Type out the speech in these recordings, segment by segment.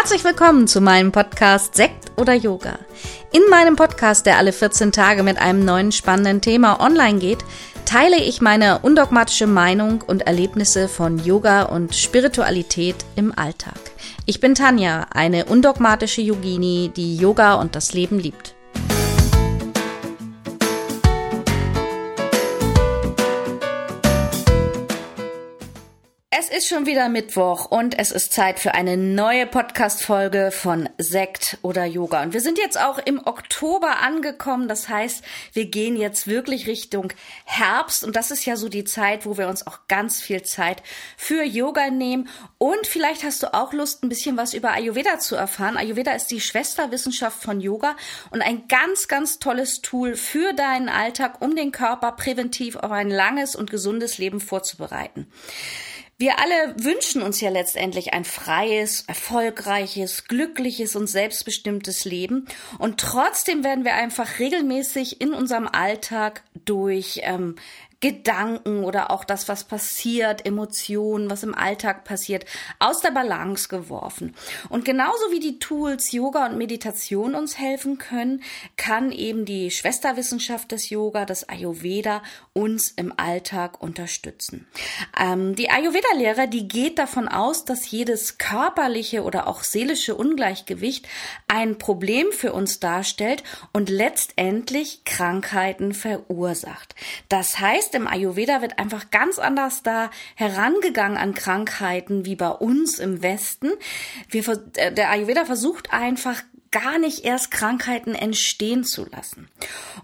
Herzlich willkommen zu meinem Podcast Sekt oder Yoga. In meinem Podcast, der alle 14 Tage mit einem neuen spannenden Thema online geht, teile ich meine undogmatische Meinung und Erlebnisse von Yoga und Spiritualität im Alltag. Ich bin Tanja, eine undogmatische Yogini, die Yoga und das Leben liebt. Es ist schon wieder Mittwoch und es ist Zeit für eine neue Podcast-Folge von Sekt oder Yoga. Und wir sind jetzt auch im Oktober angekommen. Das heißt, wir gehen jetzt wirklich Richtung Herbst. Und das ist ja so die Zeit, wo wir uns auch ganz viel Zeit für Yoga nehmen. Und vielleicht hast du auch Lust, ein bisschen was über Ayurveda zu erfahren. Ayurveda ist die Schwesterwissenschaft von Yoga und ein ganz, ganz tolles Tool für deinen Alltag, um den Körper präventiv auf ein langes und gesundes Leben vorzubereiten. Wir alle wünschen uns ja letztendlich ein freies, erfolgreiches, glückliches und selbstbestimmtes Leben. Und trotzdem werden wir einfach regelmäßig in unserem Alltag durch Gedanken oder auch das, was passiert, Emotionen, was im Alltag passiert, aus der Balance geworfen. Und genauso wie die Tools Yoga und Meditation uns helfen können, kann eben die Schwesterwissenschaft des Yoga, das Ayurveda, uns im Alltag unterstützen. Die Ayurveda-Lehre, die geht davon aus, dass jedes körperliche oder auch seelische Ungleichgewicht ein Problem für uns darstellt und letztendlich Krankheiten verursacht. Das heißt, im Ayurveda wird einfach ganz anders da herangegangen an Krankheiten wie bei uns im Westen. Der Ayurveda versucht einfach gar nicht erst Krankheiten entstehen zu lassen.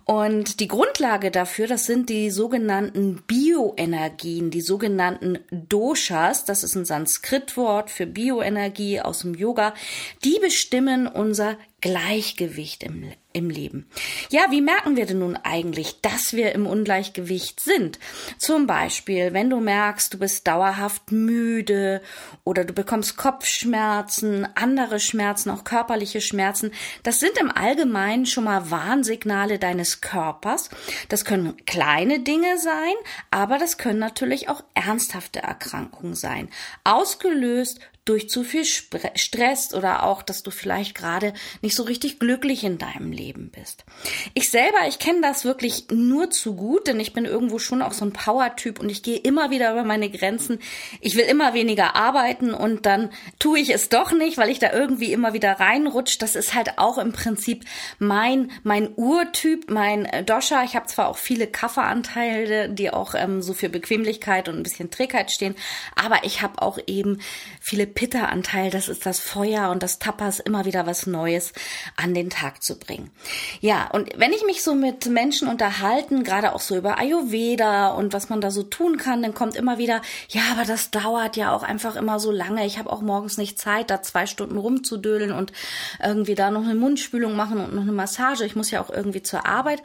Und die Grundlage dafür, das sind die sogenannten Bioenergien, die sogenannten Doshas, das ist ein Sanskritwort für Bioenergie aus dem Yoga, die bestimmen unser Gleichgewicht im Leben. Ja, wie merken wir denn nun eigentlich, dass wir im Ungleichgewicht sind? Zum Beispiel, wenn du merkst, du bist dauerhaft müde oder du bekommst Kopfschmerzen, andere Schmerzen, auch körperliche Schmerzen. Das sind im Allgemeinen schon mal Warnsignale deines Körpers. Das können kleine Dinge sein, aber das können natürlich auch ernsthafte Erkrankungen sein. Ausgelöst durch zu viel Stress oder auch, dass du vielleicht gerade nicht so richtig glücklich in deinem Leben bist. Ich selber, ich kenne das wirklich nur zu gut, denn ich bin irgendwo schon auch so ein Power-Typ und ich gehe immer wieder über meine Grenzen. Ich will immer weniger arbeiten und dann tue ich es doch nicht, weil ich da irgendwie immer wieder reinrutsche. Das ist halt auch im Prinzip mein Urtyp, mein Dosha. Ich habe zwar auch viele Kafferanteile, die auch so für Bequemlichkeit und ein bisschen Trägheit stehen, aber ich habe auch eben viele Pitta-Anteil, das ist das Feuer und das Tapas, immer wieder was Neues an den Tag zu bringen. Ja, und wenn ich mich so mit Menschen unterhalten, gerade auch so über Ayurveda und was man da so tun kann, dann kommt immer wieder, ja, aber das dauert ja auch einfach immer so lange. Ich habe auch morgens nicht Zeit, da 2 Stunden rumzudödeln und irgendwie da noch eine Mundspülung machen und noch eine Massage. Ich muss ja auch irgendwie zur Arbeit.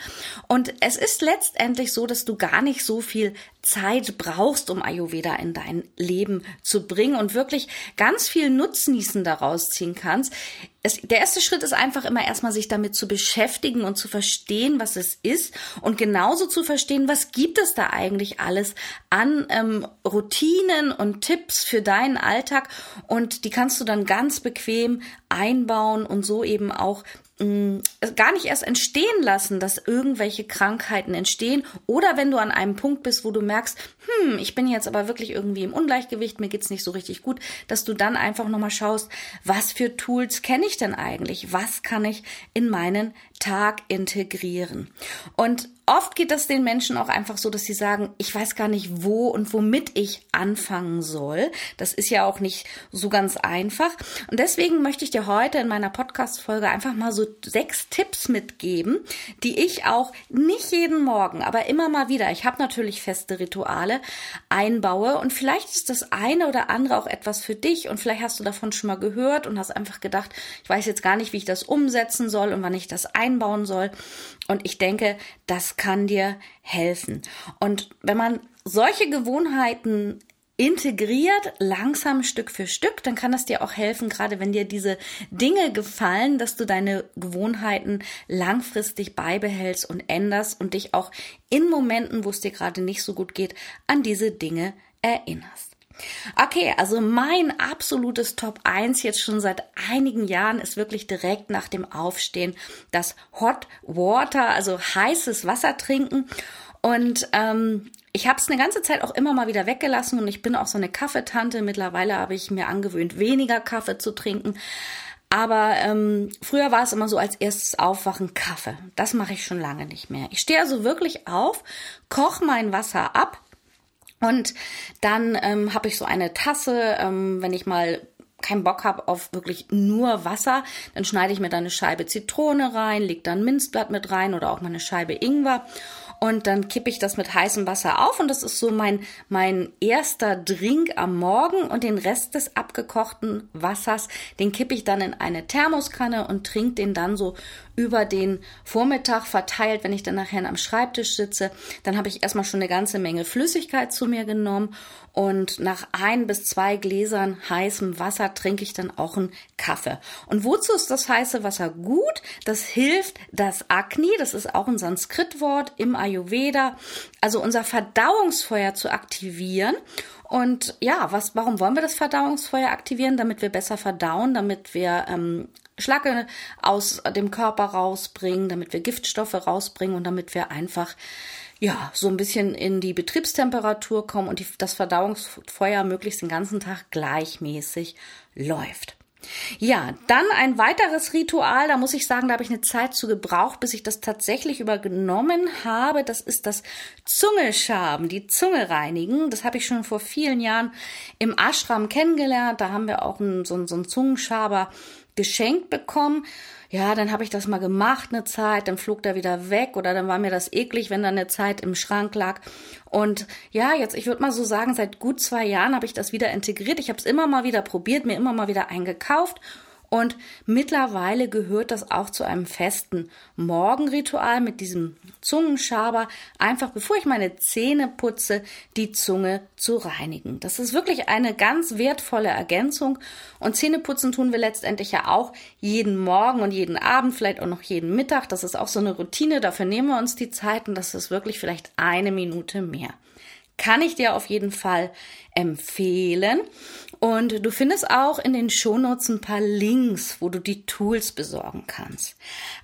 Und es ist letztendlich so, dass du gar nicht so viel Zeit brauchst, um Ayurveda in dein Leben zu bringen und wirklich ganz viel Nutznießen daraus ziehen kannst. Der erste Schritt ist einfach immer erstmal, sich damit zu beschäftigen und zu verstehen, was es ist und genauso zu verstehen, was gibt es da eigentlich alles an Routinen und Tipps für deinen Alltag und die kannst du dann ganz bequem einbauen und so eben auch gar nicht erst entstehen lassen, dass irgendwelche Krankheiten entstehen oder wenn du an einem Punkt bist, wo du merkst, ich bin jetzt aber wirklich irgendwie im Ungleichgewicht, mir geht's nicht so richtig gut, dass du dann einfach nochmal schaust, was für Tools kenne ich denn eigentlich, was kann ich in meinen Tag integrieren. Und oft geht das den Menschen auch einfach so, dass sie sagen, ich weiß gar nicht, wo und womit ich anfangen soll. Das ist ja auch nicht so ganz einfach. Und deswegen möchte ich dir heute in meiner Podcast-Folge einfach mal so 6 Tipps mitgeben, die ich auch nicht jeden Morgen, aber immer mal wieder, ich habe natürlich feste Rituale, einbaue. Und vielleicht ist das eine oder andere auch etwas für dich. Und vielleicht hast du davon schon mal gehört und hast einfach gedacht, ich weiß jetzt gar nicht, wie ich das umsetzen soll und wann ich das einbauen soll. Und ich denke, das kann dir helfen. Und wenn man solche Gewohnheiten integriert, langsam Stück für Stück, dann kann das dir auch helfen, gerade wenn dir diese Dinge gefallen, dass du deine Gewohnheiten langfristig beibehältst und änderst und dich auch in Momenten, wo es dir gerade nicht so gut geht, an diese Dinge erinnerst. Okay, also mein absolutes Top 1 jetzt schon seit einigen Jahren ist wirklich direkt nach dem Aufstehen das Hot Water, also heißes Wasser trinken. Und ich habe es eine ganze Zeit auch immer mal wieder weggelassen und ich bin auch so eine Kaffeetante. Mittlerweile habe ich mir angewöhnt, weniger Kaffee zu trinken. Aber früher war es immer so als erstes Aufwachen Kaffee. Das mache ich schon lange nicht mehr. Ich stehe also wirklich auf, koche mein Wasser ab und dann habe ich so eine Tasse, wenn ich mal keinen Bock habe auf wirklich nur Wasser, dann schneide ich mir da eine Scheibe Zitrone rein, lege da ein Minzblatt mit rein oder auch mal eine Scheibe Ingwer. Und dann kippe ich das mit heißem Wasser auf und das ist so mein erster Drink am Morgen. Und den Rest des abgekochten Wassers, den kippe ich dann in eine Thermoskanne und trinke den dann so über den Vormittag verteilt, wenn ich dann nachher am Schreibtisch sitze. Dann habe ich erstmal schon eine ganze Menge Flüssigkeit zu mir genommen und nach 1 bis 2 Gläsern heißem Wasser trinke ich dann auch einen Kaffee. Und wozu ist das heiße Wasser gut? Das hilft das Agni, das ist auch ein Sanskritwort im Ayurveda, also unser Verdauungsfeuer zu aktivieren. Und ja, warum wollen wir das Verdauungsfeuer aktivieren? Damit wir besser verdauen, damit wir Schlacke aus dem Körper rausbringen, damit wir Giftstoffe rausbringen und damit wir einfach ja so ein bisschen in die Betriebstemperatur kommen und das Verdauungsfeuer möglichst den ganzen Tag gleichmäßig läuft. Ja, dann ein weiteres Ritual, da muss ich sagen, da habe ich eine Zeit zu gebraucht, bis ich das tatsächlich übernommen habe. Das ist das Zungeschaben, die Zunge reinigen. Das habe ich schon vor vielen Jahren im Ashram kennengelernt. Da haben wir auch so einen Zungenschaber geschenkt bekommen. Ja, dann habe ich das mal gemacht eine Zeit, dann flog der wieder weg oder dann war mir das eklig, wenn da eine Zeit im Schrank lag. Und ja, jetzt, ich würde mal so sagen, seit gut 2 Jahren habe ich das wieder integriert. Ich habe es immer mal wieder probiert, mir immer mal wieder eingekauft. Und mittlerweile gehört das auch zu einem festen Morgenritual mit diesem Zungenschaber, einfach bevor ich meine Zähne putze, die Zunge zu reinigen. Das ist wirklich eine ganz wertvolle Ergänzung und Zähneputzen tun wir letztendlich ja auch jeden Morgen und jeden Abend, vielleicht auch noch jeden Mittag. Das ist auch so eine Routine, dafür nehmen wir uns die Zeit und das ist wirklich vielleicht 1 Minute mehr. Kann ich dir auf jeden Fall empfehlen. Und du findest auch in den Shownotes ein paar Links, wo du die Tools besorgen kannst.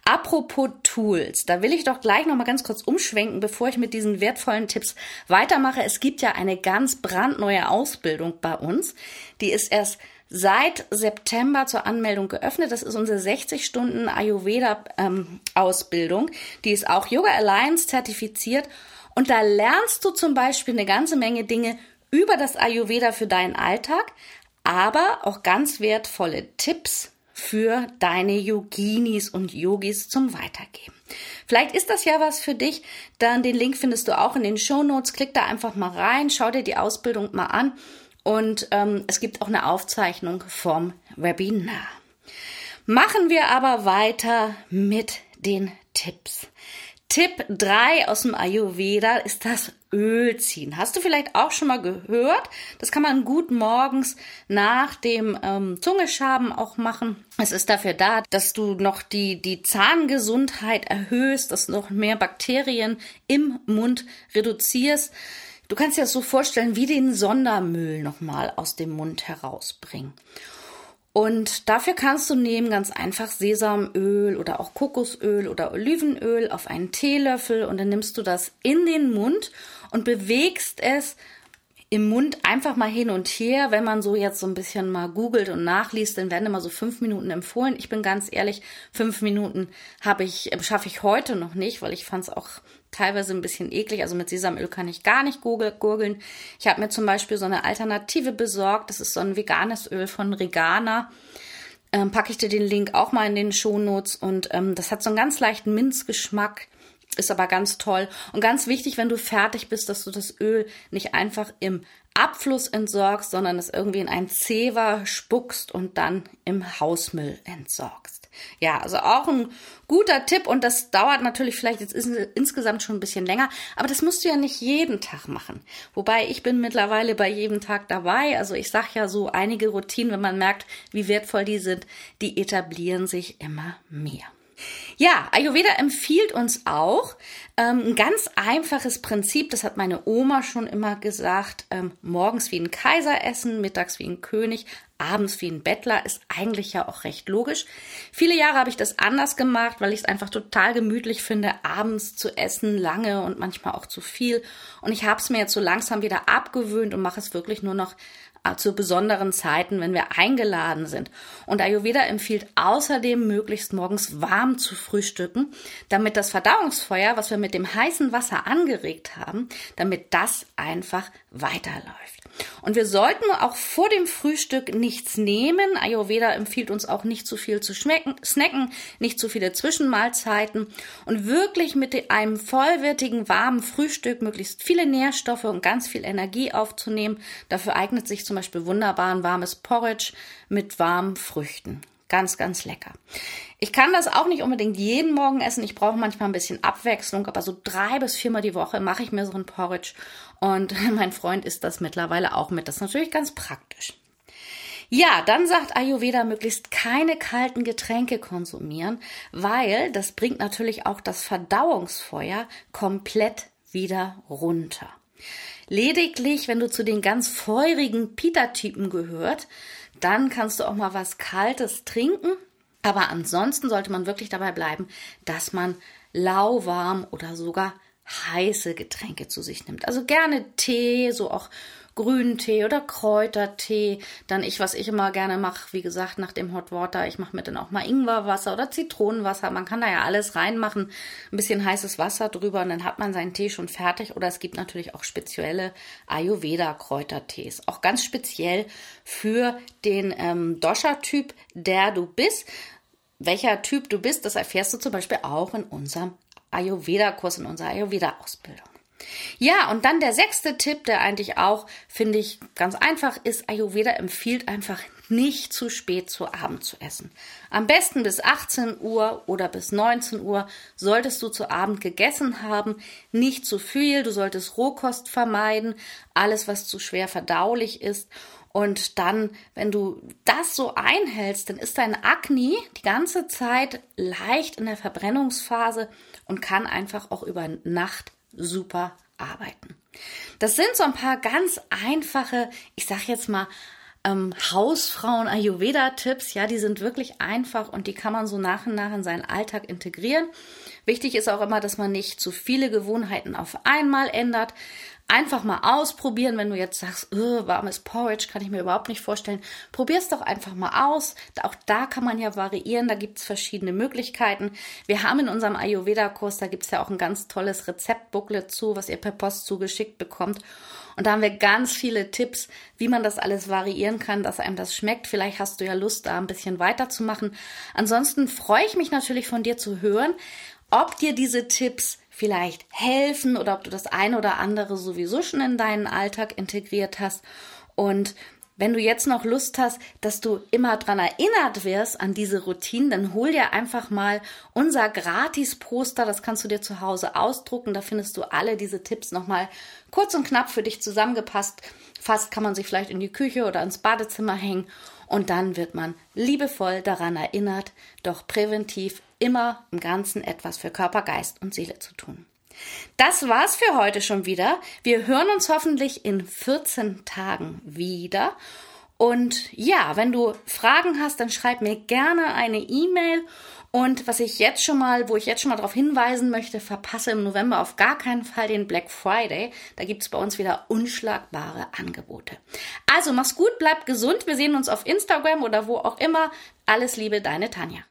Apropos Tools, da will ich doch gleich nochmal ganz kurz umschwenken, bevor ich mit diesen wertvollen Tipps weitermache. Es gibt ja eine ganz brandneue Ausbildung bei uns. Die ist erst seit September zur Anmeldung geöffnet. Das ist unsere 60-Stunden Ayurveda-Ausbildung. Die ist auch Yoga Alliance zertifiziert. Und da lernst du zum Beispiel eine ganze Menge Dinge über das Ayurveda für deinen Alltag, aber auch ganz wertvolle Tipps für deine Yoginis und Yogis zum Weitergeben. Vielleicht ist das ja was für dich, dann den Link findest du auch in den Shownotes. Klick da einfach mal rein, schau dir die Ausbildung mal an und es gibt auch eine Aufzeichnung vom Webinar. Machen wir aber weiter mit den Tipps. Tipp 3 aus dem Ayurveda ist das Ölziehen. Hast du vielleicht auch schon mal gehört? Das kann man gut morgens nach dem Zungeschaben auch machen. Es ist dafür da, dass du noch die Zahngesundheit erhöhst, dass noch mehr Bakterien im Mund reduzierst. Du kannst dir das so vorstellen, wie den Sondermüll nochmal aus dem Mund herausbringen. Und dafür kannst du nehmen ganz einfach Sesamöl oder auch Kokosöl oder Olivenöl auf einen Teelöffel und dann nimmst du das in den Mund und bewegst es im Mund einfach mal hin und her. Wenn man so jetzt so ein bisschen mal googelt und nachliest, dann werden immer so 5 Minuten empfohlen. Ich bin ganz ehrlich, 5 Minuten schaffe ich heute noch nicht, weil ich fand es auch teilweise ein bisschen eklig. Also mit Sesamöl kann ich gar nicht gurgeln. Ich habe mir zum Beispiel so eine Alternative besorgt. Das ist so ein veganes Öl von Regana. Packe ich dir den Link auch mal in den Shownotes. Und das hat so einen ganz leichten Minzgeschmack. Ist aber ganz toll. Und ganz wichtig, wenn du fertig bist, dass du das Öl nicht einfach im Abfluss entsorgst, sondern es irgendwie in einen Zewa spuckst und dann im Hausmüll entsorgst. Ja, also auch ein guter Tipp und das dauert natürlich vielleicht jetzt insgesamt schon ein bisschen länger, aber das musst du ja nicht jeden Tag machen. Wobei ich bin mittlerweile bei jedem Tag dabei, also ich sage ja so einige Routinen, wenn man merkt, wie wertvoll die sind, die etablieren sich immer mehr. Ja, Ayurveda empfiehlt uns auch, Ein ganz einfaches Prinzip, das hat meine Oma schon immer gesagt, morgens wie ein Kaiser essen, mittags wie ein König, abends wie ein Bettler, ist eigentlich ja auch recht logisch. Viele Jahre habe ich das anders gemacht, weil ich es einfach total gemütlich finde, abends zu essen, lange und manchmal auch zu viel. Und ich habe es mir jetzt so langsam wieder abgewöhnt und mache es wirklich nur noch zu besonderen Zeiten, wenn wir eingeladen sind. Und Ayurveda empfiehlt außerdem, möglichst morgens warm zu frühstücken, damit das Verdauungsfeuer, was wir mit dem heißen Wasser angeregt haben, damit das einfach weiterläuft. Und wir sollten auch vor dem Frühstück nichts nehmen. Ayurveda empfiehlt uns auch nicht zu viel zu snacken, nicht zu viele Zwischenmahlzeiten und wirklich mit einem vollwertigen, warmen Frühstück möglichst viele Nährstoffe und ganz viel Energie aufzunehmen. Dafür eignet sich zum Beispiel wunderbar ein warmes Porridge mit warmen Früchten. Ganz, ganz lecker. Ich kann das auch nicht unbedingt jeden Morgen essen. Ich brauche manchmal ein bisschen Abwechslung, aber so 3 bis 4 Mal die Woche mache ich mir so ein Porridge und mein Freund isst das mittlerweile auch mit. Das ist natürlich ganz praktisch. Ja, dann sagt Ayurveda, möglichst keine kalten Getränke konsumieren, weil das bringt natürlich auch das Verdauungsfeuer komplett wieder runter. Lediglich, wenn du zu den ganz feurigen Pitta-Typen gehört, dann kannst du auch mal was Kaltes trinken. Aber ansonsten sollte man wirklich dabei bleiben, dass man lauwarm oder sogar heiße Getränke zu sich nimmt. Also gerne Tee, so auch Grüntee oder Kräutertee. Dann was ich immer gerne mache, wie gesagt, nach dem Hot Water, ich mache mir dann auch mal Ingwerwasser oder Zitronenwasser. Man kann da ja alles reinmachen, ein bisschen heißes Wasser drüber und dann hat man seinen Tee schon fertig. Oder es gibt natürlich auch spezielle Ayurveda-Kräutertees. Auch ganz speziell für den Dosha-Typ, der du bist. Welcher Typ du bist, das erfährst du zum Beispiel auch in unserem Ayurveda-Kurs, in unserer Ayurveda-Ausbildung. Ja, und dann der 6. Tipp, der eigentlich auch, finde ich, ganz einfach ist. Ayurveda empfiehlt einfach nicht zu spät zu Abend zu essen. Am besten bis 18 Uhr oder bis 19 Uhr solltest du zu Abend gegessen haben. Nicht zu viel, du solltest Rohkost vermeiden, alles, was zu schwer verdaulich ist. Und dann, wenn du das so einhältst, dann ist dein Akne die ganze Zeit leicht in der Verbrennungsphase und kann einfach auch über Nacht super arbeiten. Das sind so ein paar ganz einfache, ich sag jetzt mal, Hausfrauen-Ayurveda-Tipps. Ja, die sind wirklich einfach und die kann man so nach und nach in seinen Alltag integrieren. Wichtig ist auch immer, dass man nicht zu viele Gewohnheiten auf einmal ändert. Einfach mal ausprobieren, wenn du jetzt sagst, warmes Porridge kann ich mir überhaupt nicht vorstellen. Probier es doch einfach mal aus. Auch da kann man ja variieren, da gibt es verschiedene Möglichkeiten. Wir haben in unserem Ayurveda-Kurs, da gibt es ja auch ein ganz tolles Rezeptbooklet zu, was ihr per Post zugeschickt bekommt. Und da haben wir ganz viele Tipps, wie man das alles variieren kann, dass einem das schmeckt. Vielleicht hast du ja Lust, da ein bisschen weiterzumachen. Ansonsten freue ich mich natürlich von dir zu hören, ob dir diese Tipps vielleicht helfen oder ob du das eine oder andere sowieso schon in deinen Alltag integriert hast. Und wenn du jetzt noch Lust hast, dass du immer dran erinnert wirst an diese Routinen, dann hol dir einfach mal unser Gratis-Poster, das kannst du dir zu Hause ausdrucken, da findest du alle diese Tipps nochmal kurz und knapp für dich zusammengepasst. Fast kann man sich vielleicht in die Küche oder ins Badezimmer hängen und dann wird man liebevoll daran erinnert, doch präventiv immer im Ganzen etwas für Körper, Geist und Seele zu tun. Das war's für heute schon wieder. Wir hören uns hoffentlich in 14 Tagen wieder. Und ja, wenn du Fragen hast, dann schreib mir gerne eine E-Mail. Und wo ich jetzt schon mal darauf hinweisen möchte, verpasse im November auf gar keinen Fall den Black Friday. Da gibt es bei uns wieder unschlagbare Angebote. Also mach's gut, bleib gesund. Wir sehen uns auf Instagram oder wo auch immer. Alles Liebe, deine Tanja.